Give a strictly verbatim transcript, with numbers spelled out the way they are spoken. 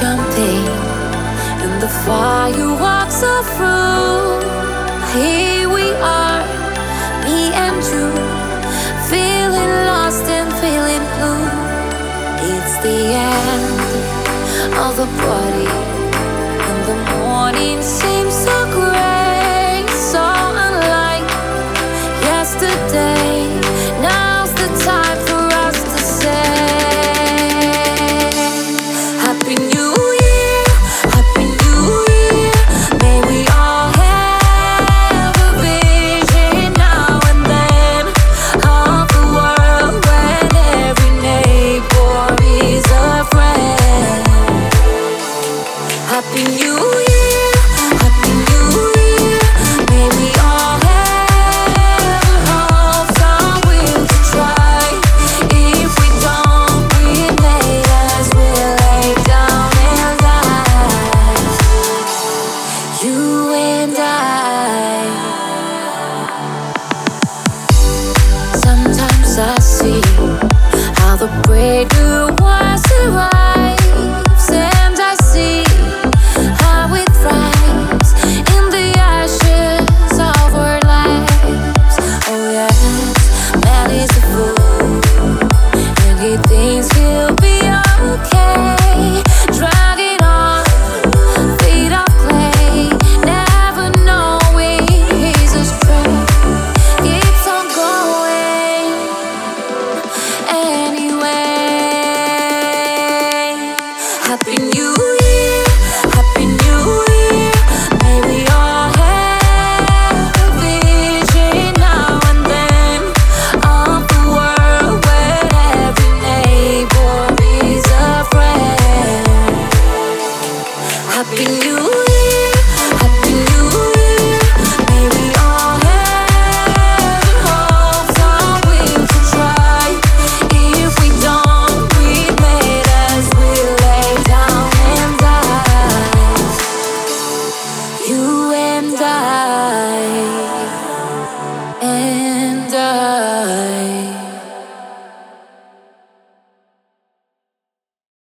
something, and the fire walks us through. Here we are, me and you, feeling lost and feeling blue. It's the end of the party, and the morning seems so gray, so unlike yesterday. Now's the time for us to say. I see how the breaker was.